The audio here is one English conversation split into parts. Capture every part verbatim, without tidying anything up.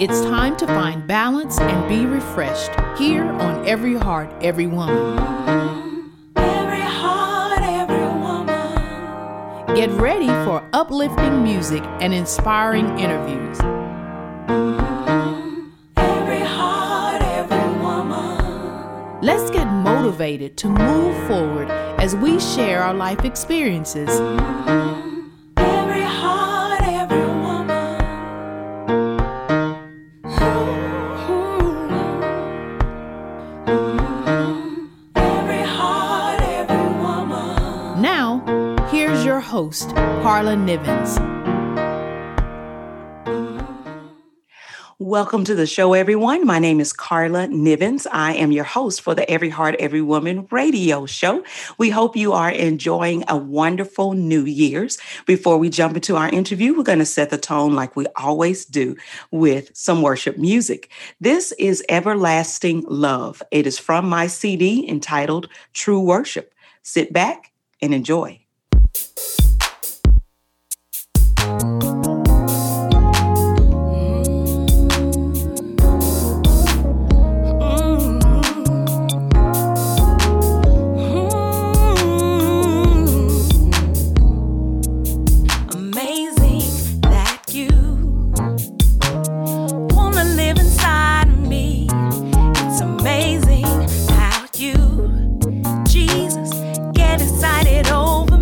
It's time to find balance and be refreshed here on Every Heart, Every Woman. Mm-hmm. Every heart, every woman. Get ready for uplifting music and inspiring interviews. Mm-hmm. Every heart, every woman. Let's get motivated to move forward as we share our life experiences. Mm-hmm. Host, Carla Nivens. Welcome to the show, everyone. My name is Carla Nivens. I am your host for the Every Heart, Every Woman radio show. We hope you are enjoying a wonderful New Year's. Before we jump into our interview, we're going to set the tone like we always do with some worship music. This is Everlasting Love. It is from my C D entitled True Worship. Sit back and enjoy. Over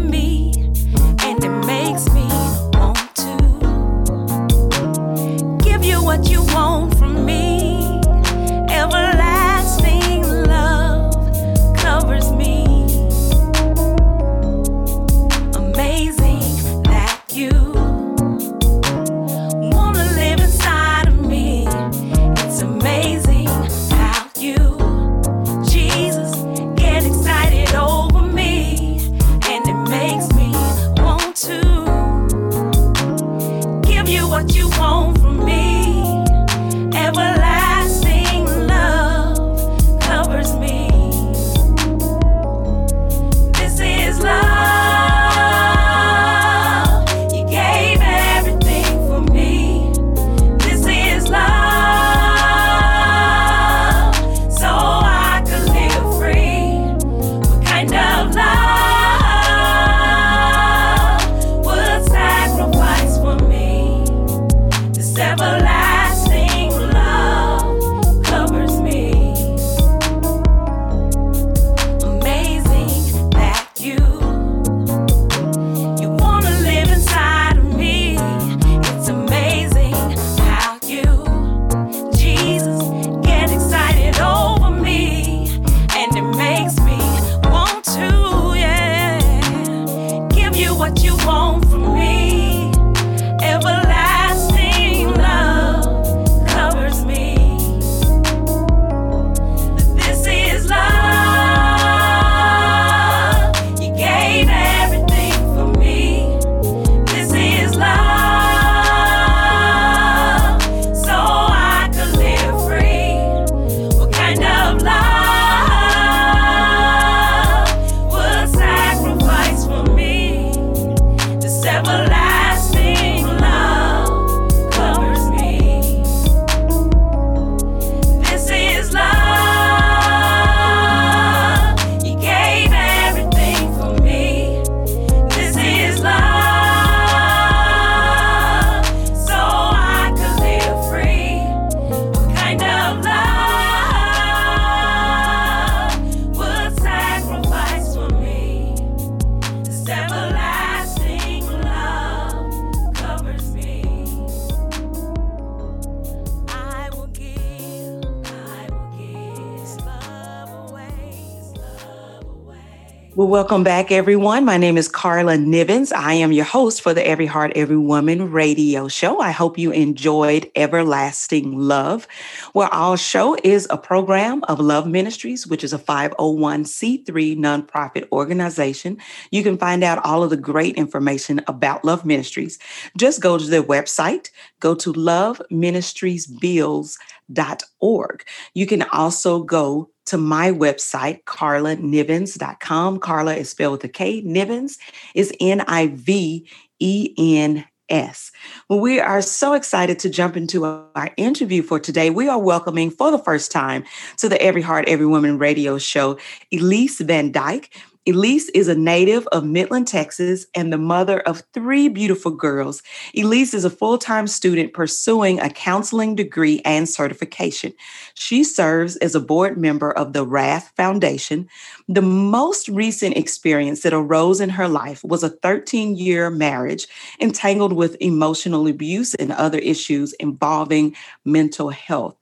Well, welcome back, everyone. My name is Carla Nivens. I am your host for the Every Heart, Every Woman radio show. I hope you enjoyed Everlasting Love, where our show is a program of Love Ministries, which is a five oh one c three nonprofit organization. You can find out all of the great information about Love Ministries. Just go to their website, go to love ministries bills dot org. You can also go to my website, Karla Nivens dot com. Carla is spelled with a K. Nivens is N I V E N S. Well, we are so excited to jump into our interview for today. We are welcoming for the first time to the Every Heart, Every Woman radio show, Elise Van Dyke. Elise is a native of Midland, Texas, and the mother of three beautiful girls. Elise is a full-time student pursuing a counseling degree and certification. She serves as a board member of the R A F Foundation. The most recent experience that arose in her life was a thirteen-year marriage entangled with emotional abuse and other issues involving mental health.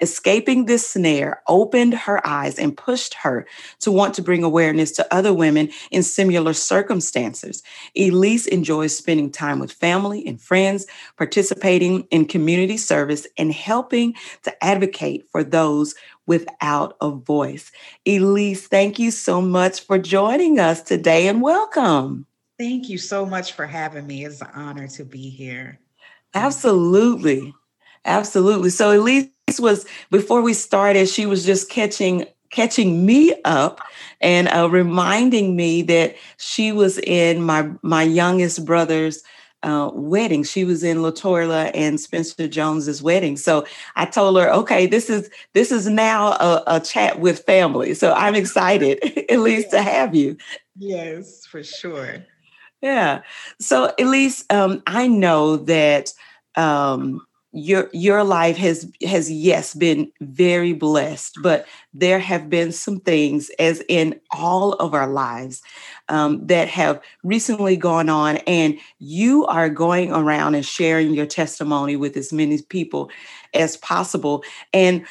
Escaping this snare opened her eyes and pushed her to want to bring awareness to other women in similar circumstances. Elise enjoys spending time with family and friends, participating in community service, and helping to advocate for those without a voice. Elise, thank you so much for joining us today and welcome. Thank you so much for having me. It's an honor to be here. Absolutely. Absolutely. So Elise, was before we started, she was just catching catching me up and uh, reminding me that she was in my my youngest brother's uh, wedding. She was in La Torla and Spencer Jones's wedding. So I told her, okay, this is this is now a, a chat with family. So I'm excited, at least yeah. to have you. Yes, for sure. Yeah. So Elise, um, I know that. Um, Your your life has, has, yes, been very blessed, but there have been some things, as in all of our lives, um, that have recently gone on, and you are going around and sharing your testimony with as many people as possible. And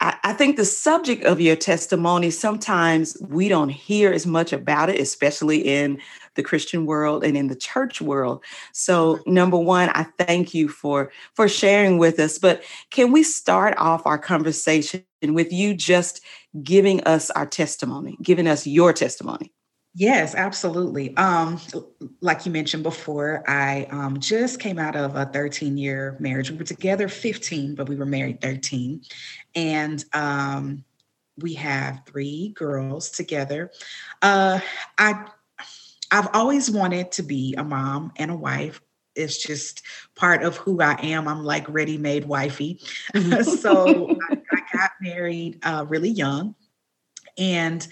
I, I think the subject of your testimony, sometimes we don't hear as much about it, especially in the Christian world and in the church world. So number one, I thank you for, for sharing with us, but can we start off our conversation with you just giving us our testimony, giving us your testimony? Yes, absolutely. Um, like you mentioned before, I um, just came out of a thirteen-year marriage. We were together fifteen, but we were married thirteen. And um, we have three girls together. Uh, I I've always wanted to be a mom and a wife. It's just part of who I am. I'm like ready-made wifey. So I, I got married uh, really young and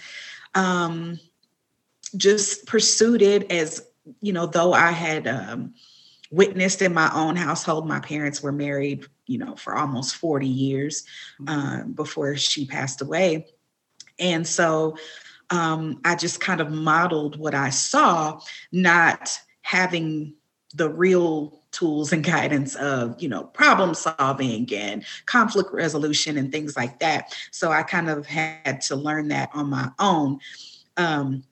um, just pursued it as, you know, though I had um, witnessed in my own household, my parents were married, you know, for almost forty years uh, before she passed away. And so Um, I just kind of modeled what I saw, not having the real tools and guidance of, you know, problem solving and conflict resolution and things like that. So I kind of had to learn that on my own. Um,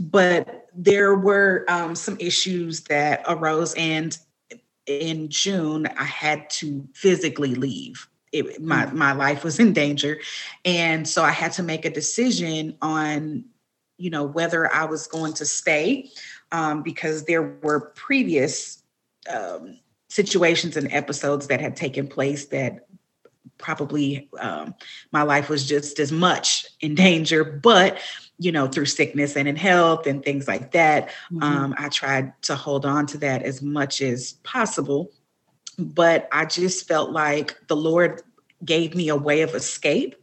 but there were um, some issues that arose, and in June, I had to physically leave. It, my my life was in danger. And so I had to make a decision on, you know, whether I was going to stay um, because there were previous um, situations and episodes that had taken place that probably um, my life was just as much in danger, but, you know, through sickness and in health and things like that. Mm-hmm. Um, I tried to hold on to that as much as possible. But I just felt like the Lord gave me a way of escape.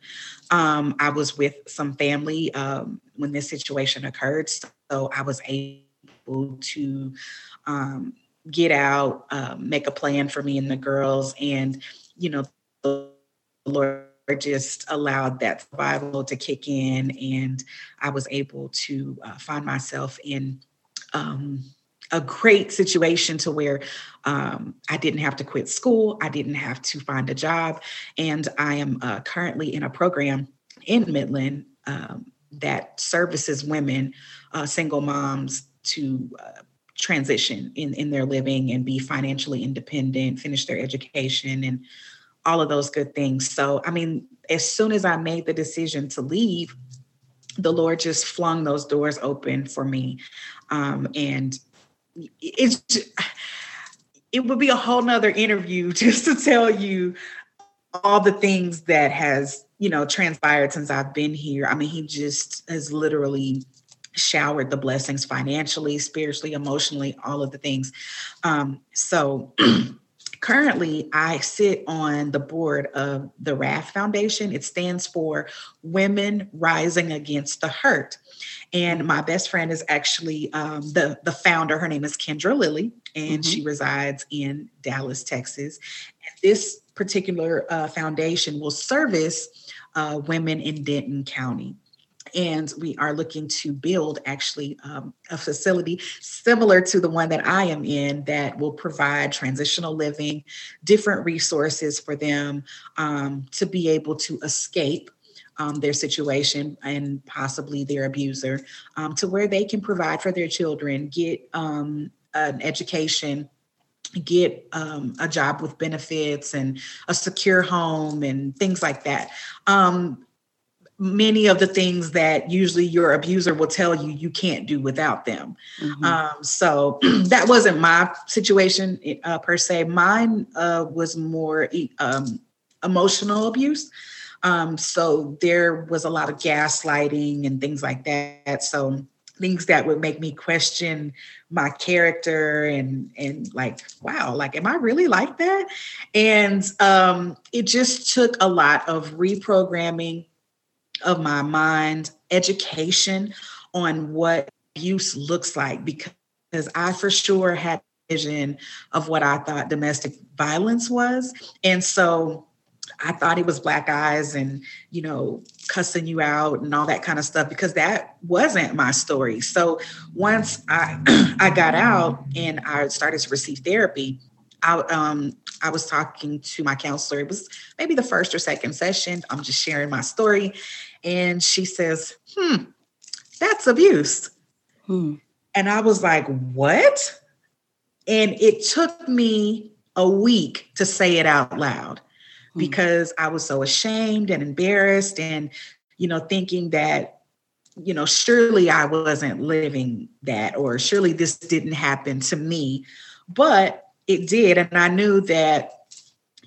Um, I was with some family um, when this situation occurred. So I was able to um, get out, uh, make a plan for me and the girls. And, you know, the Lord just allowed that survival to kick in. And I was able to uh, find myself in um a great situation to where um, I didn't have to quit school. I didn't have to find a job. And I am uh, currently in a program in Midland um, that services women, uh, single moms, to uh, transition in, in their living and be financially independent, finish their education, and all of those good things. So, I mean, as soon as I made the decision to leave, the Lord just flung those doors open for me. Um, and it's, it would be a whole nother interview just to tell you all the things that has, you know, transpired since I've been here. I mean, he just has literally showered the blessings financially, spiritually, emotionally, all of the things. Um, so currently, I sit on the board of the R A F Foundation. It stands for Women Rising Against the Hurt. And my best friend is actually um, the, the founder. Her name is Kendra Lilly, and mm-hmm. she resides in Dallas, Texas. And this particular uh, foundation will service uh, women in Denton County. And we are looking to build actually um, a facility similar to the one that I am in that will provide transitional living, different resources for them um, to be able to escape um, their situation and possibly their abuser, um, to where they can provide for their children, get um, an education, get um, a job with benefits and a secure home and things like that. Um, Many of the things that usually your abuser will tell you you can't do without them. Mm-hmm. Um, so that wasn't my situation uh, per se. Mine uh, was more um, emotional abuse. Um, so there was a lot of gaslighting and things like that. So things that would make me question my character and, and like, wow, like, am I really like that? And um, it just took a lot of reprogramming of my mind, education on what abuse looks like, because I for sure had a vision of what I thought domestic violence was. And so I thought it was black eyes and, you know, cussing you out and all that kind of stuff, because that wasn't my story. So once I I got out and I started to receive therapy, I, um, I was talking to my counselor. It was maybe the first or second session. I'm just sharing my story. And she says, hmm, that's abuse. Hmm. And I was like, what? And it took me a week to say it out loud hmm. because I was so ashamed and embarrassed and, you know, thinking that, you know, surely I wasn't living that, or surely this didn't happen to me. But it did. And I knew that,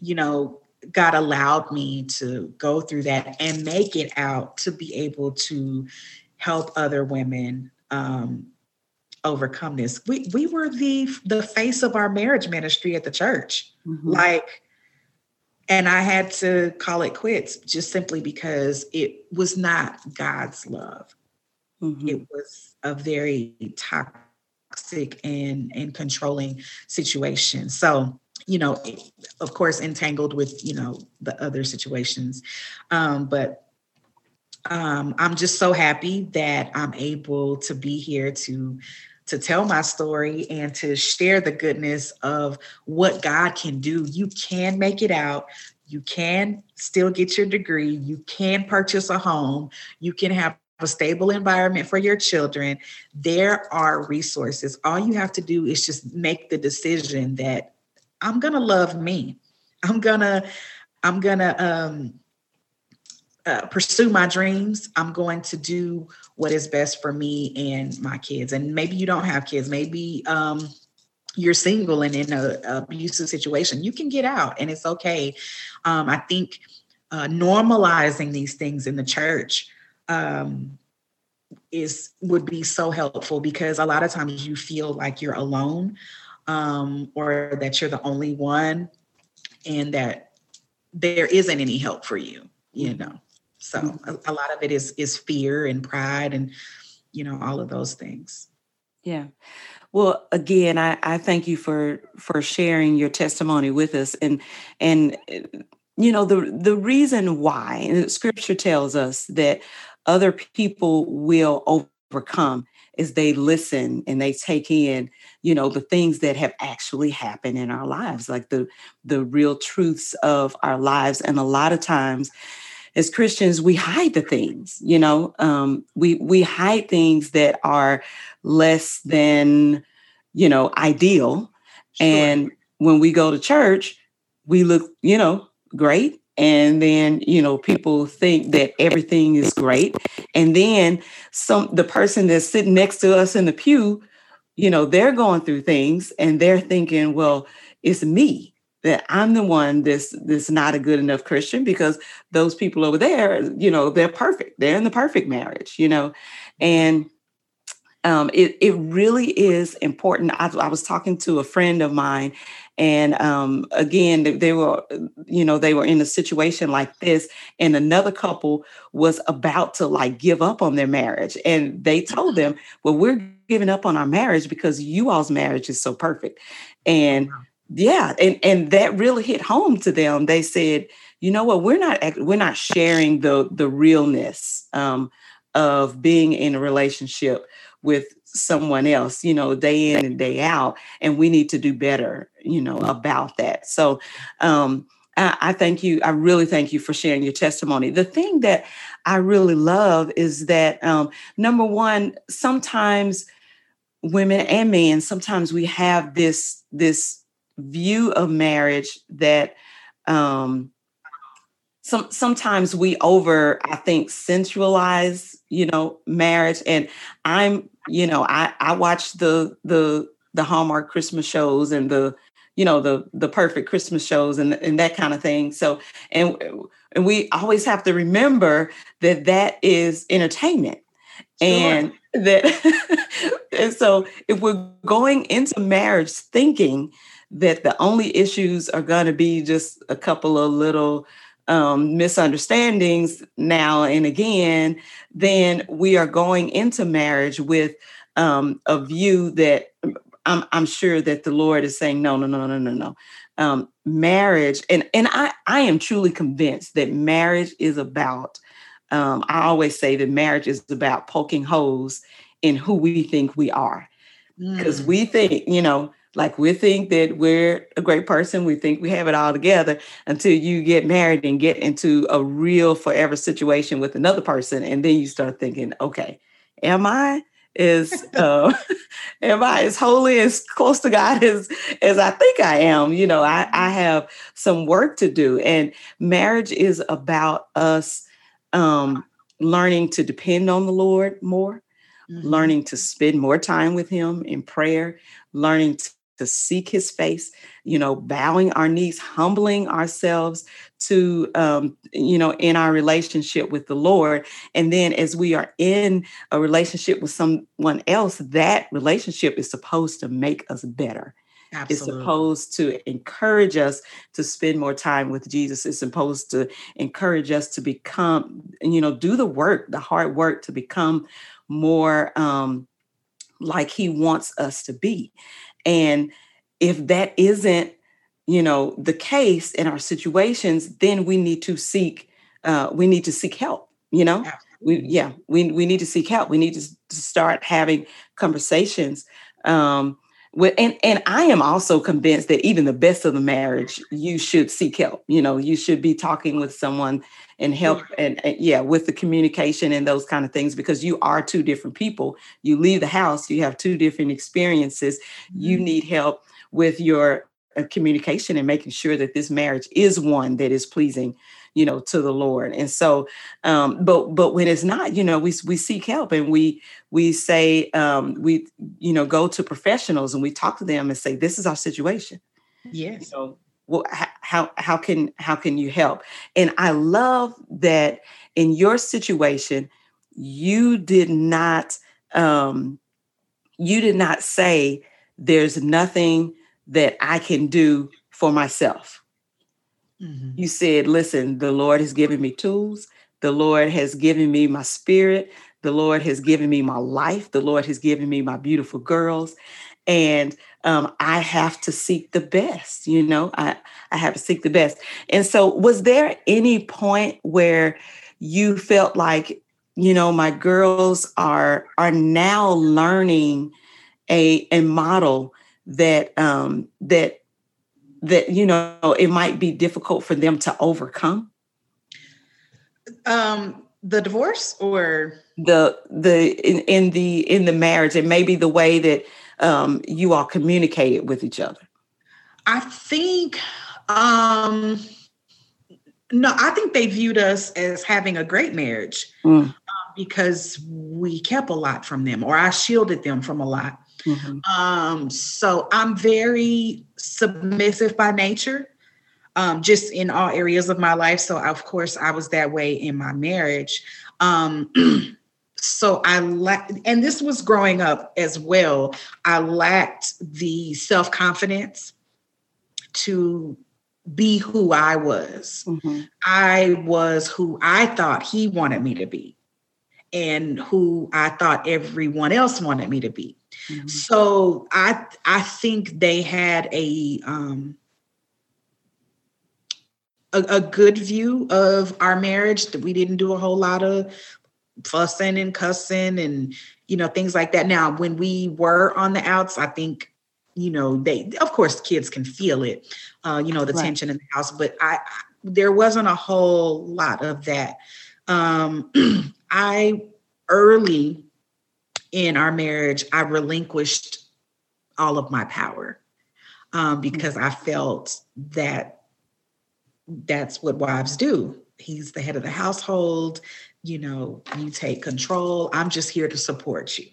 you know, God allowed me to go through that and make it out to be able to help other women um, overcome this. We we were the the face of our marriage ministry at the church. Mm-hmm. Like, and I had to call it quits just simply because it was not God's love. Mm-hmm. It was a very toxic. toxic and, and controlling situation. So, you know, of course, entangled with, you know, the other situations. Um, but um, I'm just so happy that I'm able to be here to, to tell my story and to share the goodness of what God can do. You can make it out. You can still get your degree. You can purchase a home. You can have a stable environment for your children. There are resources. All you have to do is just make the decision that I'm going to love me. I'm going to, I'm going to um, uh, pursue my dreams. I'm going to do what is best for me and my kids. And maybe you don't have kids. Maybe um, you're single and in an abusive situation. You can get out and it's okay. Um, I think uh, normalizing these things in the church Um, is would be so helpful, because a lot of times you feel like you're alone um, or that you're the only one and that there isn't any help for you, you know. So a, a lot of it is is fear and pride and, you know, all of those things. Yeah. Well, again, I, I thank you for for sharing your testimony with us. And and you know, the the reason why, and scripture tells us that other people will overcome as they listen and they take in, you know, the things that have actually happened in our lives, like the, the real truths of our lives. And a lot of times, as Christians, we hide the things, you know, um, we we hide things that are less than, you know, ideal. Sure. And when we go to church, we look, you know, great. And then, you know, people think that everything is great. And then some, the person that's sitting next to us in the pew, you know, they're going through things and they're thinking, well, it's me, that I'm the one that's, that's not a good enough Christian, because those people over there, you know, they're perfect. They're in the perfect marriage, you know, and um, it, it really is important. I, I was talking to a friend of mine, and um, again, they, they were, you know, they were in a situation like this, and another couple was about to like give up on their marriage. And they told them, well, we're giving up on our marriage because you all's marriage is so perfect. And yeah, and, and that really hit home to them. They said, you know what, we're not we're not sharing the the realness um, of being in a relationship with someone else, you know, day in and day out. And we need to do better, you know, about that. So um, I, I thank you. I really thank you for sharing your testimony. The thing that I really love is that, um, number one, sometimes women and men, sometimes we have this, this view of marriage that um, some, sometimes we over, I think, sensualize, you know, marriage. And I'm, you know, I, I watch the, the, the Hallmark Christmas shows and the, you know, the, the perfect Christmas shows and, and that kind of thing. So, and, and we always have to remember that that is entertainment. Sure. And that, and so if we're going into marriage thinking that the only issues are going to be just a couple of little um, misunderstandings now and again, then we are going into marriage with um, a view that I'm, I'm sure that the Lord is saying, no, no, no, no, no, no. Um, marriage. And, and I, I am truly convinced that marriage is about, um, I always say that marriage is about poking holes in who we think we are. Because mm. we think, you know, like we think that we're a great person. We think we have it all together until you get married and get into a real forever situation with another person. And then you start thinking, okay, am I? Is uh, am I as holy, as close to God as as I think I am? You know, I, I have some work to do. And marriage is about us um, learning to depend on the Lord more, mm-hmm. learning to spend more time with Him in prayer, learning to, to seek His face, you know, bowing our knees, humbling ourselves to, um, you know, in our relationship with the Lord. And then as we are in a relationship with someone else, that relationship is supposed to make us better. Absolutely. It's supposed to encourage us to spend more time with Jesus. It's supposed to encourage us to become, you know, do the work, the hard work to become more um, like He wants us to be. And if that isn't, you know, the case in our situations, then we need to seek, uh, we need to seek help, you know, we, yeah, we, we need to seek help. We need to, to start having conversations, um, with, and, and I am also convinced that even the best of the marriage, you should seek help, you know, you should be talking with someone and help and, and yeah, with the communication and those kind of things, because you are two different people. You leave the house, you have two different experiences. You need help with your communication and making sure that this marriage is one that is pleasing, you know, to the Lord. And so, um, but, but when it's not, you know, we, we seek help and we, we say, um, we, you know, go to professionals and we talk to them and say, this is our situation. Yes. You know, well, how, how can, how can you help? And I love that in your situation, you did not, um, you did not say there's nothing that I can do for myself. Mm-hmm. You said, listen, the Lord has given me tools. The Lord has given me my spirit. The Lord has given me my life. The Lord has given me my beautiful girls. And um, I have to seek the best, you know, I, I have to seek the best. And so was there any point where you felt like, you know, my girls are are now learning a, a model that um, that that, you know, it might be difficult for them to overcome? um, the divorce or the the in, in the in the marriage, and maybe the way that um, you all communicated with each other? I think um, no, I think they viewed us as having a great marriage mm. uh, because we kept a lot from them, or I shielded them from a lot. Mm-hmm. Um, so I'm very submissive by nature, um, just in all areas of my life. So of course I was that way in my marriage. Um, so I lacked, and this was growing up as well. I lacked the self-confidence to be who I was. Mm-hmm. I was who I thought he wanted me to be and who I thought everyone else wanted me to be. Mm-hmm. So I I think they had a, um, a a good view of our marriage, that we didn't do a whole lot of fussing and cussing and, you know, things like that. Now, when we were on the outs, I think, you know, they, of course, kids can feel it, uh, you know, the right. tension in the house. But I, I there wasn't a whole lot of that. Um, I early in our marriage, I relinquished all of my power um, because I felt that that's what wives do. He's the head of the household. You know, you take control. I'm just here to support you.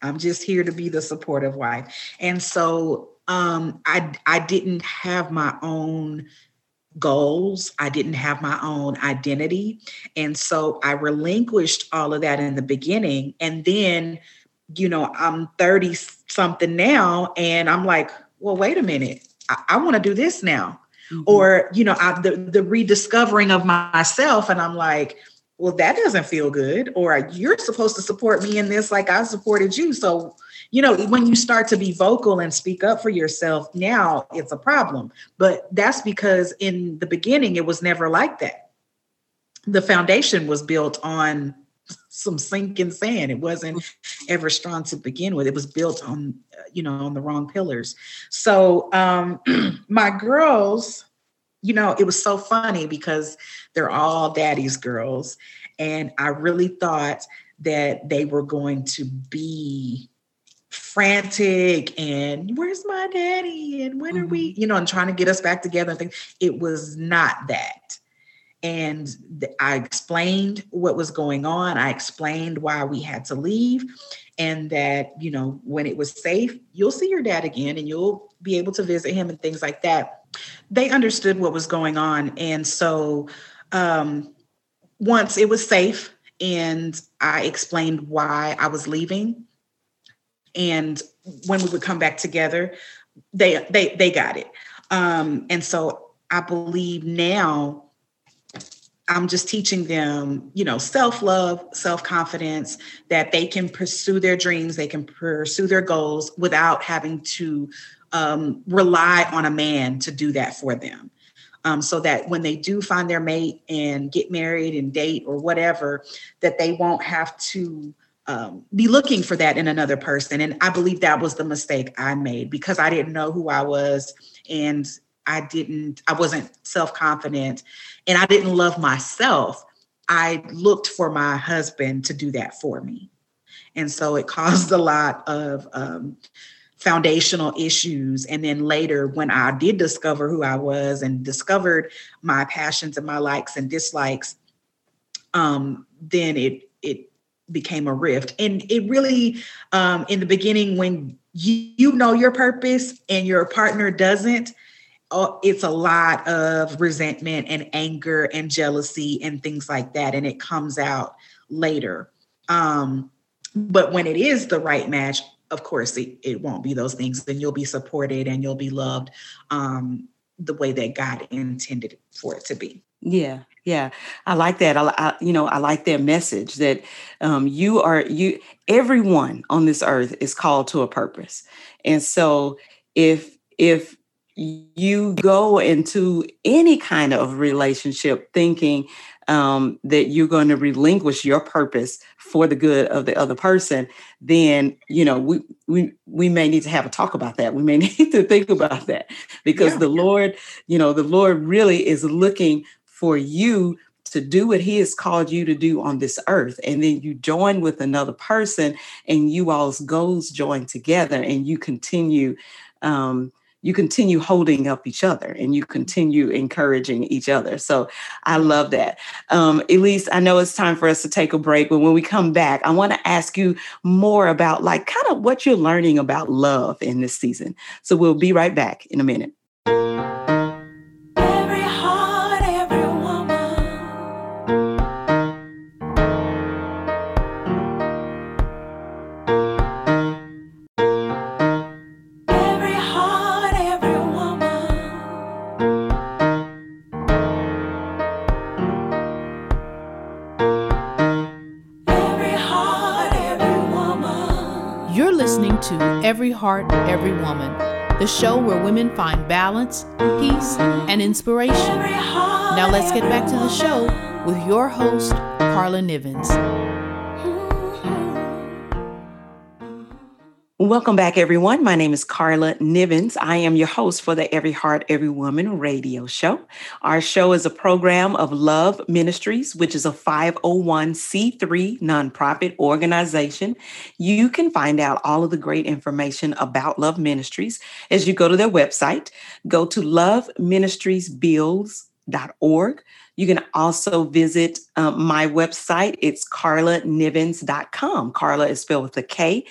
I'm just here to be the supportive wife. And so um, I, I didn't have my own goals. I didn't have my own identity. And so I relinquished all of that in the beginning. And then, you know, I'm thirty something now, and I'm like, well, wait a minute, I, I want to do this now. Mm-hmm. Or, you know, I, the, the rediscovering of myself. And I'm like, well, that doesn't feel good. Or you're supposed to support me in this, like I supported you. So, you know, when you start to be vocal and speak up for yourself, now it's a problem. But that's because in the beginning, it was never like that. The foundation was built on some sinking sand. It wasn't ever strong to begin with. It was built on, you know, on the wrong pillars. So um, my girls, you know, it was so funny because they're all daddy's girls. And I really thought that they were going to be frantic and where's my daddy? And when are we, you know, and trying to get us back together and things. It was not that. And th- I explained what was going on. I explained why we had to leave, and that, you know, when it was safe, you'll see your dad again and you'll be able to visit him and things like that. They understood what was going on. And so um, once it was safe and I explained why I was leaving, and when we would come back together, they they they got it. Um, and so I believe now I'm just teaching them, you know, self-love, self-confidence, that they can pursue their dreams, they can pursue their goals without having to um, rely on a man to do that for them. Um, so that when they do find their mate and get married and date or whatever, that they won't have to Um, be looking for that in another person. And I believe that was the mistake I made, because I didn't know who I was, and I didn't, I wasn't self-confident, and I didn't love myself. I looked for my husband to do that for me. And so it caused a lot of um, foundational issues. And then later, when I did discover who I was and discovered my passions and my likes and dislikes, um, then it, it, became a rift. And it really, um, in the beginning, when you, you know your purpose and your partner doesn't, oh, it's a lot of resentment and anger and jealousy and things like that. And it comes out later. Um, but when it is the right match, of course, it, it won't be those things. Then you'll be supported and you'll be loved um, the way that God intended for it to be. Yeah. Yeah. I like that. I, I, you know, I like their message that um, you are, you, everyone on this earth is called to a purpose. And so if, if you go into any kind of relationship thinking um, that you're going to relinquish your purpose for the good of the other person, then, you know, we, we, we may need to have a talk about that. We may need to think about that, because yeah. the Lord, you know, the Lord really is looking for you to do what he has called you to do on this earth. And then you join with another person and you all's goals join together and you continue, um, you continue holding up each other and you continue encouraging each other. So I love that. Um, Elise, I know it's time for us to take a break, but when we come back, I want to ask you more about like kind of what you're learning about love in this season. So we'll be right back in a minute. Every Heart, Every Woman, the show where women find balance, peace, and inspiration. Now let's get back to the show with your host, Carla Nivens. Welcome back, everyone. My name is Carla Nivens. I am your host for the Every Heart, Every Woman radio show. Our show is a program of Love Ministries, which is a five oh one c three nonprofit organization. You can find out all of the great information about Love Ministries as you go to their website. Go to love ministries bills dot org. You can also visit um, my website. It's Karla Nivens dot com. Carla is spelled with a K.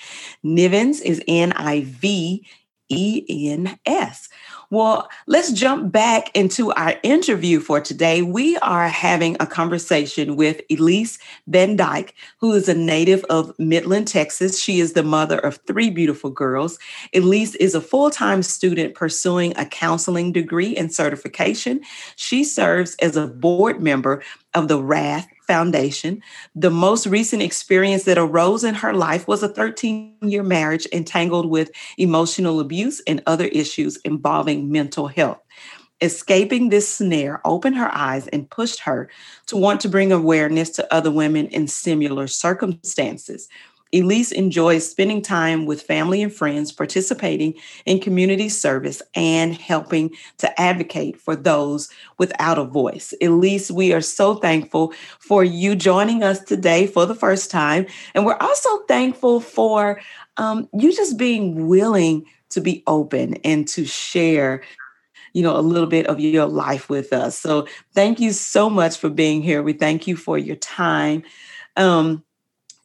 Nivens is N I V E N S. Well, let's jump back into our interview for today. We are having a conversation with Elise Van Dyke, who is a native of Midland, Texas. She is the mother of three beautiful girls. Elise is a full-time student pursuing a counseling degree and certification. She serves as a board member of the Wrath Foundation. The most recent experience that arose in her life was a thirteen-year marriage entangled with emotional abuse and other issues involving mental health. Escaping this snare opened her eyes and pushed her to want to bring awareness to other women in similar circumstances. Elise enjoys spending time with family and friends, participating in community service, and helping to advocate for those without a voice. Elise, we are so thankful for you joining us today for the first time. And we're also thankful for um, you just being willing to be open and to share, you know, a little bit of your life with us. So thank you so much for being here. We thank you for your time. Um,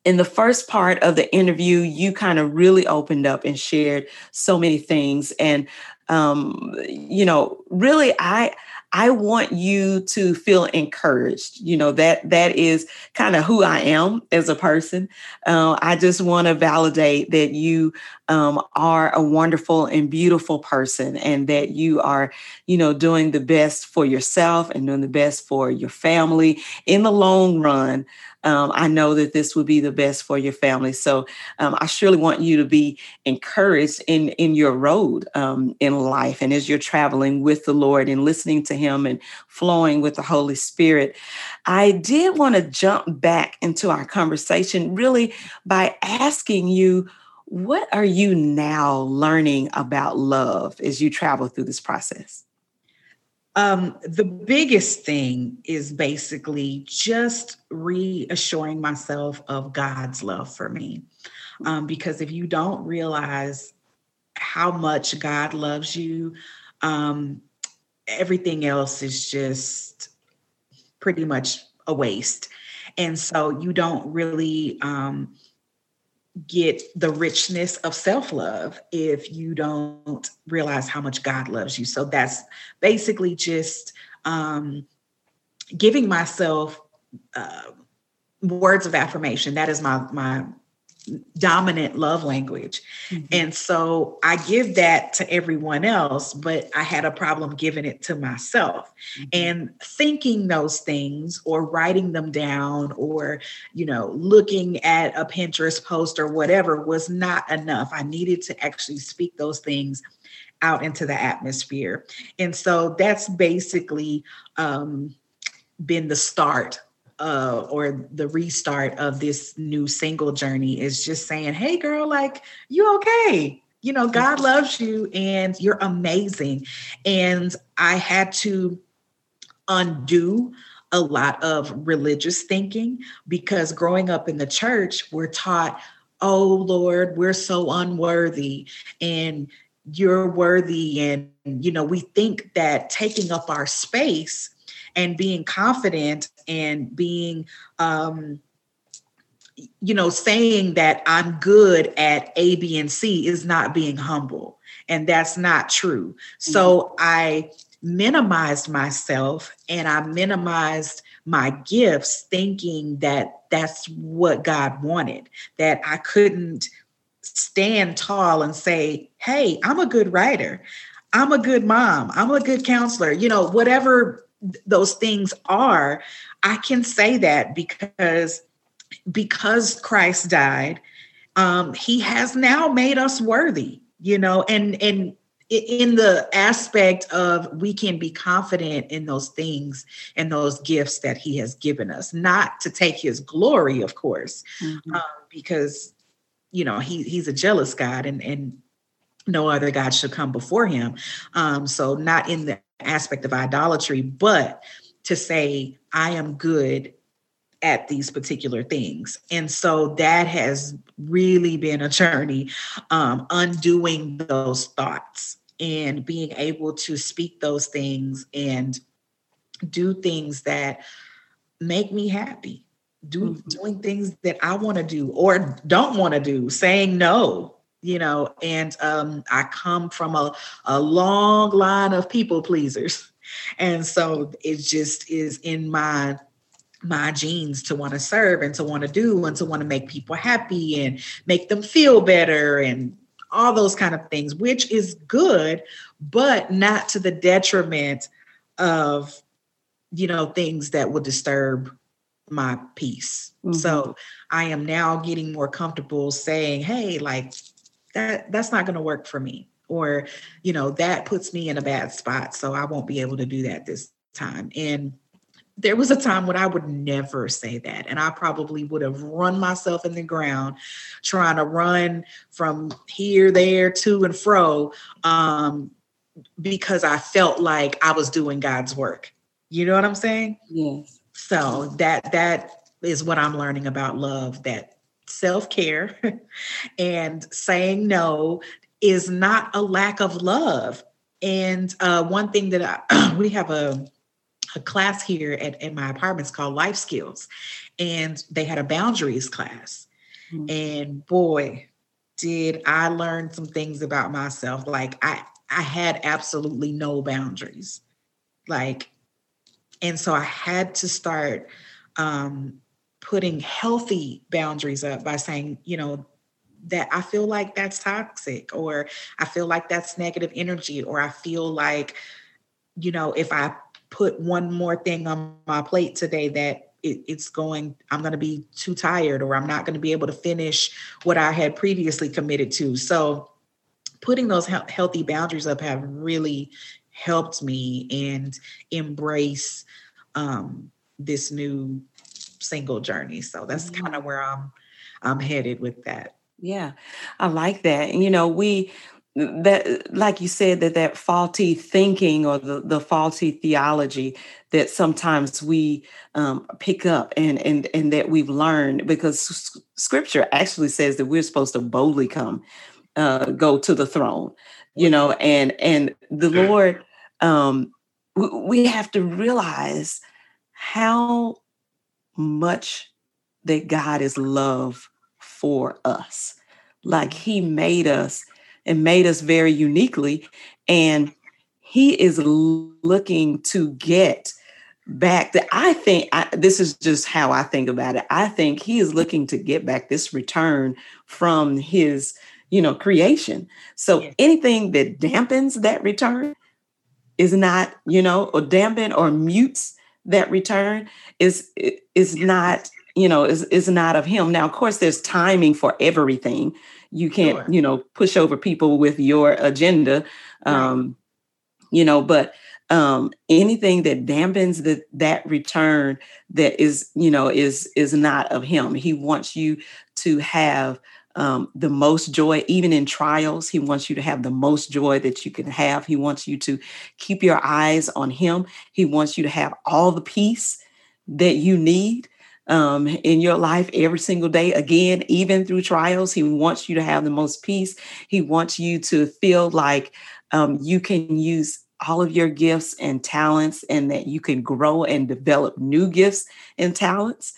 In the first part of the interview, you kind of really opened up and shared so many things. And, um, you know, really, I I want you to feel encouraged. You know, that that is kind of who I am as a person. Uh, I just want to validate that you um, are a wonderful and beautiful person and that you are, you know, doing the best for yourself and doing the best for your family in the long run. Um, I know that this would be the best for your family. So um, I surely want you to be encouraged in, in your road um, in life. And as you're traveling with the Lord and listening to him and flowing with the Holy Spirit, I did want to jump back into our conversation really by asking you, what are you now learning about love as you travel through this process? Um, the biggest thing is basically just reassuring myself of God's love for me. Um, because if you don't realize how much God loves you, um, everything else is just pretty much a waste. And so you don't really um, get the richness of self-love if you don't realize how much God loves you. So that's basically just um, giving myself uh, words of affirmation. That is my, my dominant love language. Mm-hmm. And so I give that to everyone else, but I had a problem giving it to myself. Mm-hmm. And thinking those things or writing them down or, you know, looking at a Pinterest post or whatever was not enough. I needed to actually speak those things out into the atmosphere. And so that's basically um, been the start Uh, or the restart of this new single journey, is just saying, hey girl, like, you okay? You know, God loves you and you're amazing. And I had to undo a lot of religious thinking, because growing up in the church, we're taught, oh, Lord, we're so unworthy and you're worthy. And, you know, we think that taking up our space and being confident and being, um, you know, saying that I'm good at A, B, and C is not being humble. And that's not true. Mm-hmm. So I minimized myself and I minimized my gifts, thinking that that's what God wanted, that I couldn't stand tall and say, hey, I'm a good writer. I'm a good mom. I'm a good counselor. You know, whatever th- those things are, I can say that because because Christ died, um, he has now made us worthy, you know, and, and in the aspect of we can be confident in those things and those gifts that he has given us, not to take his glory, of course, mm-hmm. um, because, you know, he he's a jealous God and, and no other God should come before him. Um, so not in the aspect of idolatry, but to say, I am good at these particular things. And so that has really been a journey, um, undoing those thoughts and being able to speak those things and do things that make me happy, do mm-hmm. doing things that I want to do or don't want to do, saying no, you know, and um, I come from a, a long line of people pleasers. And so it just is in my my genes to want to serve and to want to do and to want to make people happy and make them feel better and all those kind of things, which is good, but not to the detriment of, you know, things that will disturb my peace. Mm-hmm. So I am now getting more comfortable saying, hey, like that, that's not going to work for me. Or, you know, that puts me in a bad spot. So I won't be able to do that this time. And there was a time when I would never say that. And I probably would have run myself in the ground trying to run from here, there, to and fro, um, because I felt like I was doing God's work. You know what I'm saying? Yes. So that that is what I'm learning about love, that self-care and saying no is not a lack of love. And uh, one thing that I, we have a... a class here at, at my apartment's called Life Skills, and they had a boundaries class. Mm-hmm. And boy, did I learn some things about myself. Like I, I had absolutely no boundaries. Like, and so I had to start um, putting healthy boundaries up by saying, you know, that I feel like that's toxic, or I feel like that's negative energy, or I feel like, you know, if I put one more thing on my plate today that it, it's going, I'm going to be too tired, or I'm not going to be able to finish what I had previously committed to. So putting those he- healthy boundaries up have really helped me and embrace um, this new single journey. So that's mm-hmm. kind of where I'm, I'm headed with that. Yeah. I like that. And, you know, we, that, like you said, that that faulty thinking or the, the faulty theology that sometimes we um, pick up and, and, and that we've learned, because scripture actually says that we're supposed to boldly come, uh, go to the throne, you know, and, and the Lord, um, we, we have to realize how much that God is love for us. Like he made us and made us very uniquely. And he is looking to get back that. I think I, this is just how I think about it. I think he is looking to get back this return from his, you know, creation. So yes. Anything that dampens that return is not, you know, or dampen or mutes that return is, is not, you know, is, is not of him. Now, of course, there's timing for everything. You can't, sure. you know, push over people with your agenda, um, right. you know, but um, anything that dampens the, that return that is, you know, is is not of him. He wants you to have um, the most joy, even in trials. He wants you to have the most joy that you can have. He wants you to keep your eyes on him. He wants you to have all the peace that you need um, in your life every single day. Again, even through trials, he wants you to have the most peace. He wants you to feel like um, you can use all of your gifts and talents, and that you can grow and develop new gifts and talents,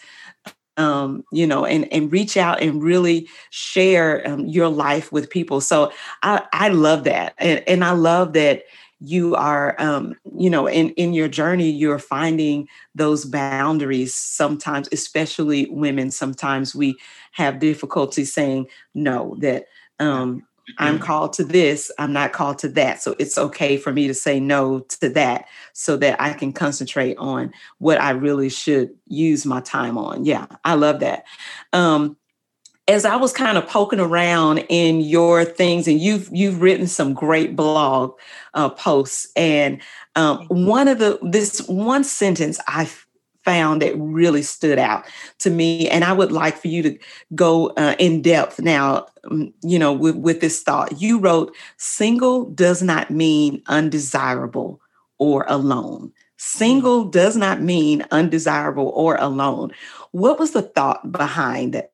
um, you know, and, and reach out and really share um, your life with people. So I, I love that. And, and I love that you are, um, you know, in, in your journey, you're finding those boundaries sometimes, especially women. Sometimes we have difficulty saying no, that, um, I'm called to this. I'm not called to that. So it's okay for me to say no to that so that I can concentrate on what I really should use my time on. Yeah, I love that. Um, as I was kind of poking around in your things, and you've you've written some great blog uh, posts, and um, one of the this one sentence I found that really stood out to me. And I would like for you to go uh, in depth now, um, you know, with, with this thought. You wrote, single does not mean undesirable or alone. Single does not mean undesirable or alone. What was the thought behind that?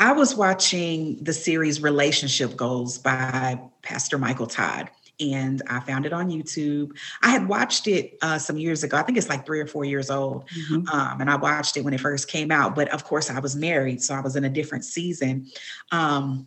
I was watching the series Relationship Goals by Pastor Michael Todd, and I found it on YouTube. I had watched it uh, some years ago. I think it's like three or four years old. Mm-hmm. Um, and I watched it when it first came out. But of course, I was married, so I was in a different season. Um,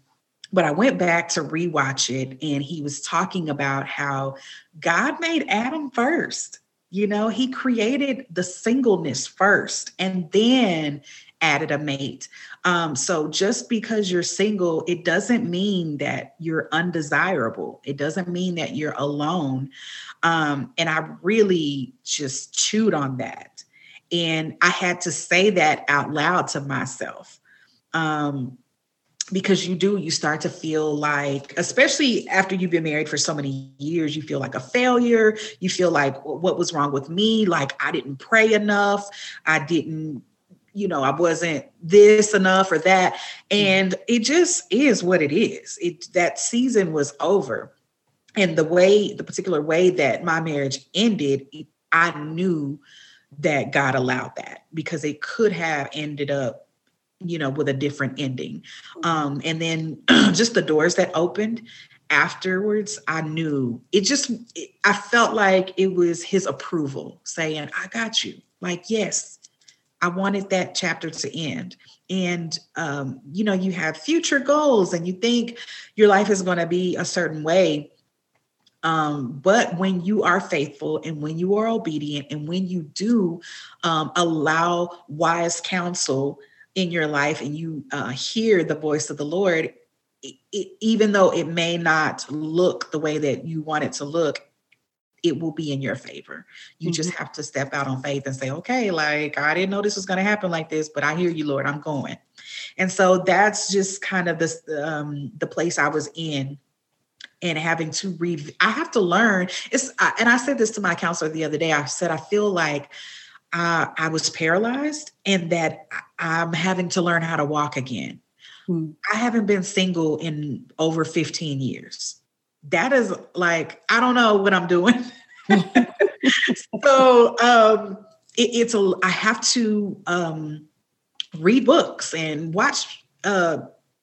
but I went back to rewatch it, and he was talking about how God made Adam first. You know, he created the singleness first and then added a mate. Um, so just because you're single, it doesn't mean that you're undesirable. It doesn't mean that you're alone. Um, and I really just chewed on that. And I had to say that out loud to myself. Um, because you do, you start to feel like, especially after you've been married for so many years, you feel like a failure. You feel like, what was wrong with me? Like, I didn't pray enough. I didn't you know, I wasn't this enough or that. And it just is what it is. It, that season was over. And the way, the particular way that my marriage ended, I knew that God allowed that, because it could have ended up, you know, with a different ending. Um, and then just the doors that opened afterwards, I knew it just, it, I felt like it was his approval saying, I got you. Like, yes, I wanted that chapter to end. And, um, you know, you have future goals and you think your life is going to be a certain way. Um, but when you are faithful and when you are obedient and when you do um, allow wise counsel in your life and you uh, hear the voice of the Lord, it, it, even though it may not look the way that you want it to look, it will be in your favor. You mm-hmm. just have to step out on faith and say, okay, like, I didn't know this was going to happen like this, but I hear you, Lord, I'm going. And so that's just kind of this, um, the place I was in, and having to read, I have to learn it's, I, and I said this to my counselor the other day. I said, I feel like uh, I was paralyzed and that I'm having to learn how to walk again. Mm-hmm. I haven't been single in over fifteen years. That is like, I don't know what I'm doing. so um, it, it's a, I have to um, read books and watch uh,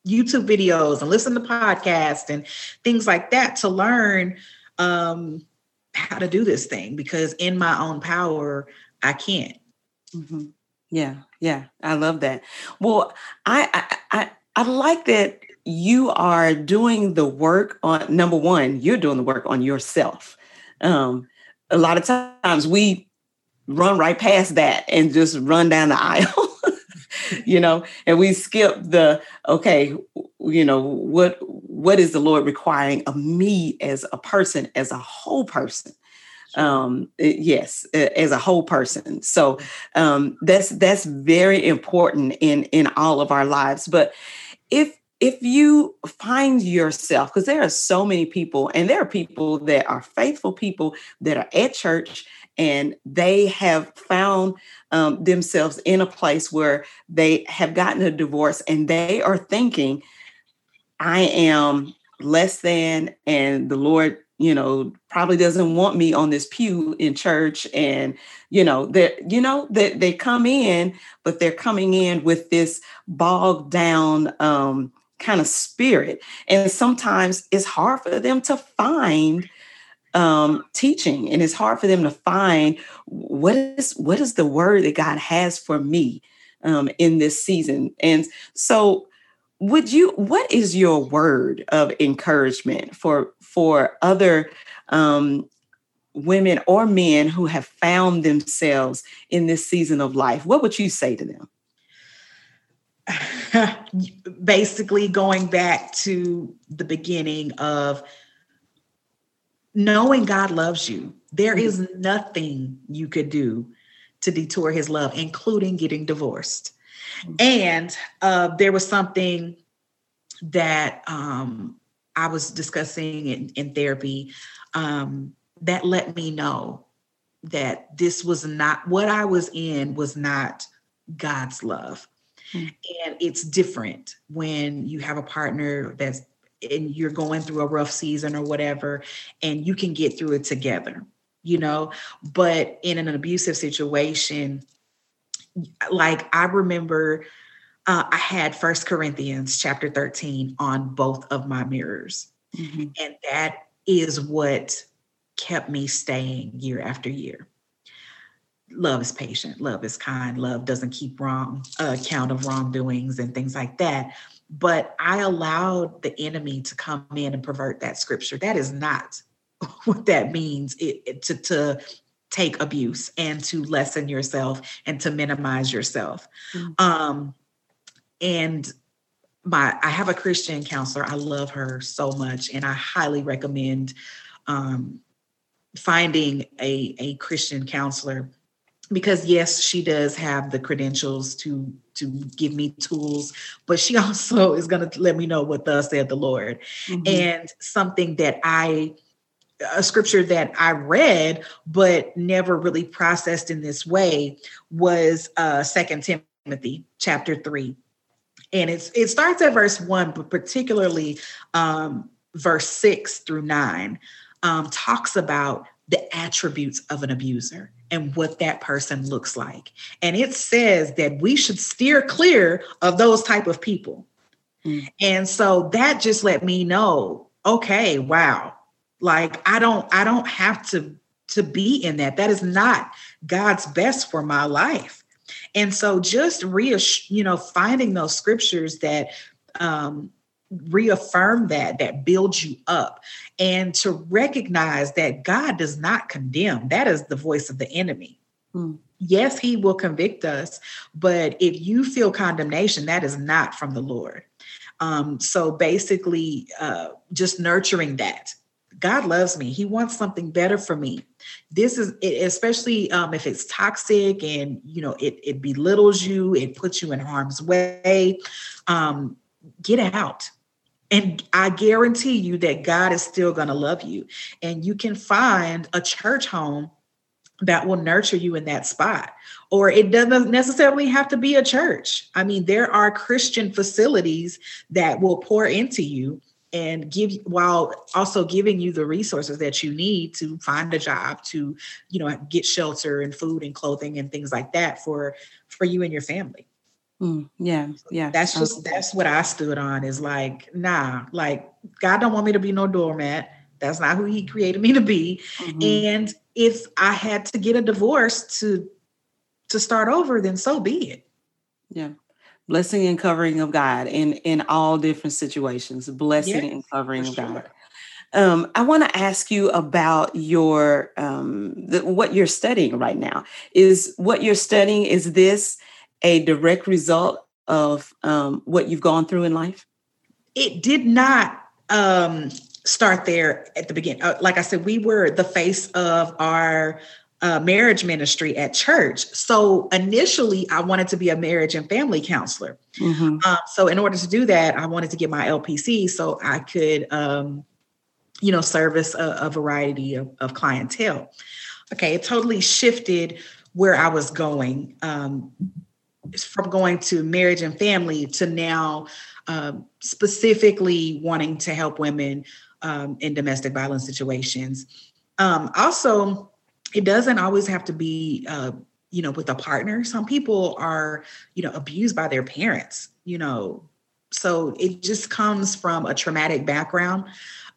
YouTube videos and listen to podcasts and things like that to learn um, how to do this thing, because in my own power, I can't. Mm-hmm. Yeah. Yeah. I love that. Well, I, I, I, I like that. You are doing the work on, number one, you're doing the work on yourself. Um, a lot of times we run right past that and just run down the aisle, you know, and we skip the, okay, you know, what what is the Lord requiring of me as a person, as a whole person? Um, yes, as a whole person. So um, that's that's very important in, in all of our lives. But if If you find yourself, because there are so many people, and there are people that are faithful people that are at church, and they have found um, themselves in a place where they have gotten a divorce, and they are thinking, I am less than, and the Lord you know, probably doesn't want me on this pew in church. And, you know, that, you know, that they, they come in, but they're coming in with this bogged down um, kind of spirit. And sometimes it's hard for them to find um, teaching, and it's hard for them to find what is, what is the word that God has for me um, in this season. And so, Would you? What is your word of encouragement for for other um, women or men who have found themselves in this season of life? What would you say to them? Basically, going back to the beginning of knowing God loves you. There mm-hmm. is nothing you could do to detour his love, including getting divorced. And uh, there was something that um, I was discussing in, in therapy um, that let me know that this was not, what I was in was not God's love. Mm-hmm. And it's different when you have a partner that's, and you're going through a rough season or whatever, and you can get through it together, you know, but in an abusive situation, like I remember uh, I had First Corinthians chapter thirteen on both of my mirrors. Mm-hmm. And that is what kept me staying year after year. Love is patient. Love is kind. Love doesn't keep wrong uh, account of wrongdoings and things like that. But I allowed the enemy to come in and pervert that scripture. That is not what that means. It, it to, to, take abuse and to lessen yourself and to minimize yourself. Mm-hmm. Um, and my, I have a Christian counselor. I love her so much. And I highly recommend um, finding a, a Christian counselor because yes, she does have the credentials to, to give me tools, but she also is going to let me know what thus said the Lord. Mm-hmm. And something that I, a scripture that I read, but never really processed in this way was uh, Second Timothy chapter three. And it's, it starts at verse one, but particularly um, verse six through nine um, talks about the attributes of an abuser and what that person looks like. And it says that we should steer clear of those type of people. Mm. And so that just let me know, okay, wow. Like, I don't, I don't have to, to be in that. That is not God's best for my life. And so just reassure, you know, finding those scriptures that um, reaffirm that, that build you up, and to recognize that God does not condemn. That is the voice of the enemy. Hmm. Yes, he will convict us, but if you feel condemnation, that is not from the Lord. Um, so basically uh, just nurturing that. God loves me. He wants something better for me. This is especially um, if it's toxic and, you know, it, it belittles you, it puts you in harm's way. Um, get out. And I guarantee you that God is still going to love you. And you can find a church home that will nurture you in that spot. Or it doesn't necessarily have to be a church. I mean, there are Christian facilities that will pour into you and give, while also giving you the resources that you need to find a job, to, you know, get shelter and food and clothing and things like that for, for you and your family. Mm, yeah. Yeah. That's just, okay. That's what I stood on, is like, nah, like God don't want me to be no doormat. That's not who he created me to be. Mm-hmm. And if I had to get a divorce to, to start over, then so be it. Yeah. Blessing and covering of God in, in all different situations. Blessing yes, and covering of sure. God. Um, I want to ask you about your um, the, what you're studying right now. Is what you're studying, is this a direct result of um, what you've gone through in life? It did not um, start there at the beginning. Uh, like I said, we were the face of our Uh, marriage ministry at church. So initially I wanted to be a marriage and family counselor. Mm-hmm. Um, so in order to do that, I wanted to get my L P C so I could, um, you know, service a, a variety of, of clientele. Okay. It totally shifted where I was going, um, from going to marriage and family to now, um, uh, specifically wanting to help women, um, in domestic violence situations. Um, also, it doesn't always have to be, uh, you know, with a partner. Some people are, you know, abused by their parents, you know, so it just comes from a traumatic background.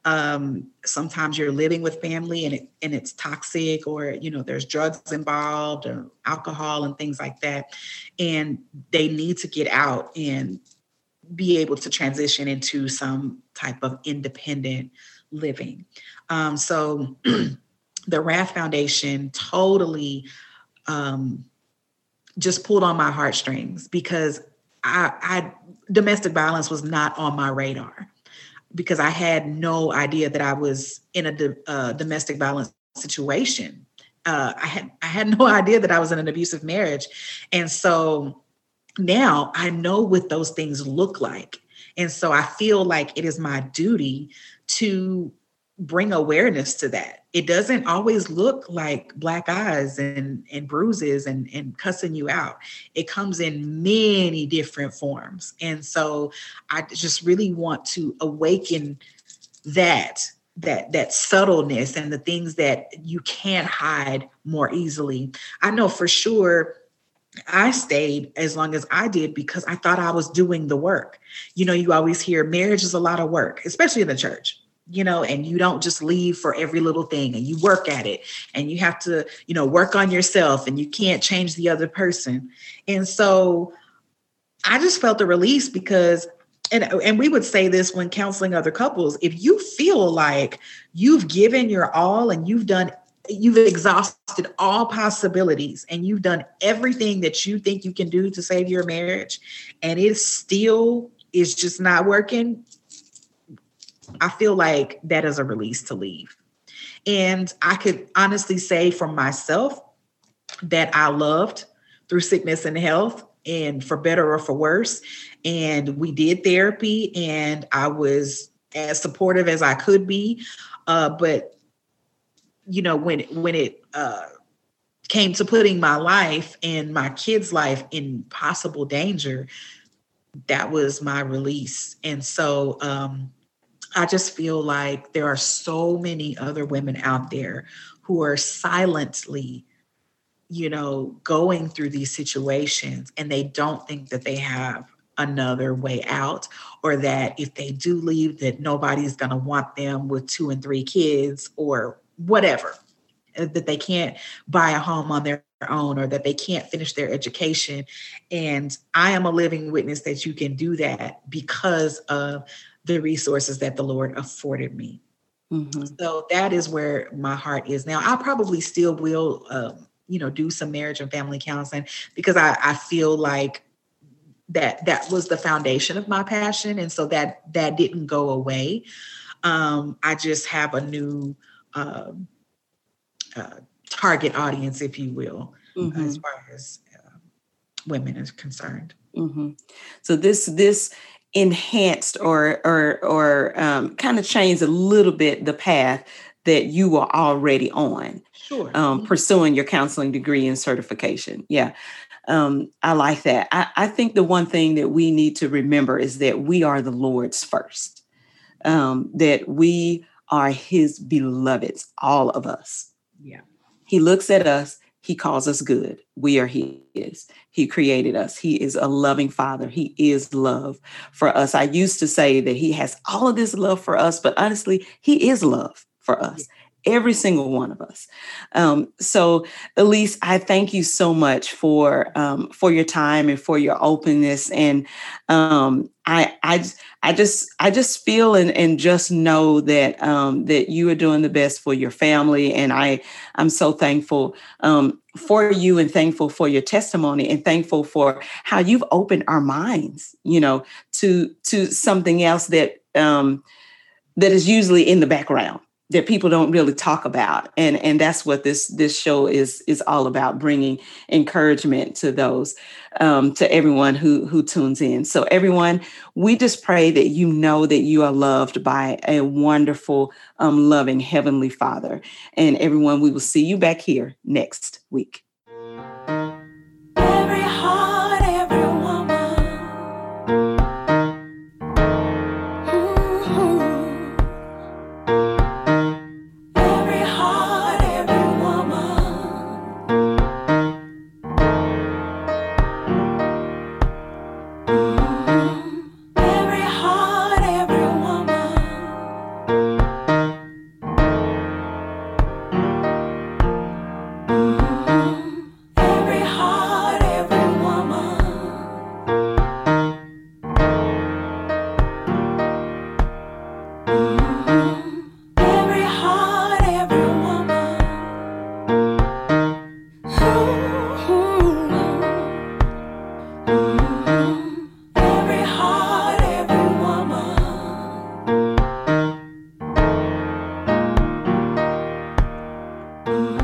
Um, sometimes you're living with family and it, and it's toxic, or, you know, there's drugs involved or alcohol and things like that. And they need to get out and be able to transition into some type of independent living. Um, so the Wrath Foundation totally um, just pulled on my heartstrings, because I, I domestic violence was not on my radar, because I had no idea that I was in a uh, domestic violence situation. Uh, I had I had no idea that I was in an abusive marriage. And so now I know what those things look like. And so I feel like it is my duty to bring awareness to that. It doesn't always look like black eyes and, and bruises and, and cussing you out. It comes in many different forms. And so I just really want to awaken that, that, that subtleness and the things that you can't hide more easily. I know for sure I stayed as long as I did because I thought I was doing the work. You know, you always hear marriage is a lot of work, especially in the church. You know, and you don't just leave for every little thing, and you work at it, and you have to, you know, work on yourself, and you can't change the other person. And so I just felt a release because, and, and we would say this when counseling other couples, if you feel like you've given your all and you've done, you've exhausted all possibilities and you've done everything that you think you can do to save your marriage, and it still is just not working, I feel like that is a release to leave. And I could honestly say for myself that I loved through sickness and health, and for better or for worse. And we did therapy, and I was as supportive as I could be. Uh, but, you know, when, when it uh, came to putting my life and my kids' life in possible danger, that was my release. And so, um, I just feel like there are so many other women out there who are silently, you know, going through these situations, and they don't think that they have another way out, or that if they do leave, that nobody's going to want them with two and three kids or whatever, that they can't buy a home on their own, or that they can't finish their education. And I am a living witness that you can do that because of the resources that the Lord afforded me. Mm-hmm. So that is where my heart is now. I probably still will, um, you know, do some marriage and family counseling, because I, I feel like that that was the foundation of my passion. And so that that didn't go away. Um, I just have a new uh, uh, target audience, if you will, mm-hmm. as far as uh, women is concerned. Mm-hmm. So this this. enhanced or or or um, kind of changed a little bit the path that you were already on, sure. um, mm-hmm. pursuing your counseling degree and certification. Yeah, um, I like that. I, I think the one thing that we need to remember is that we are the Lord's first, um, that we are His beloveds, all of us. Yeah, He looks at us. He calls us good. We are His. He created us. He is a loving Father. He is love for us. I used to say that He has all of this love for us, but honestly, He is love for us, every single one of us. Um, so, Elise, I thank you so much for um, for your time and for your openness. And um, I, I, I just, I just feel and, and just know that um, that you are doing the best for your family, and I, I'm so thankful. Um, for you, and thankful for your testimony, and thankful for how you've opened our minds, you know, to, to something else that, um, that is usually in the background that people don't really talk about. And, and that's what this, this show is, is all about, bringing encouragement to those, um, to everyone who, who tunes in. So everyone, we just pray that you know that you are loved by a wonderful, um, loving Heavenly Father. And everyone, we will see you back here next week. Every heart, every woman. Mm-hmm. Mm-hmm.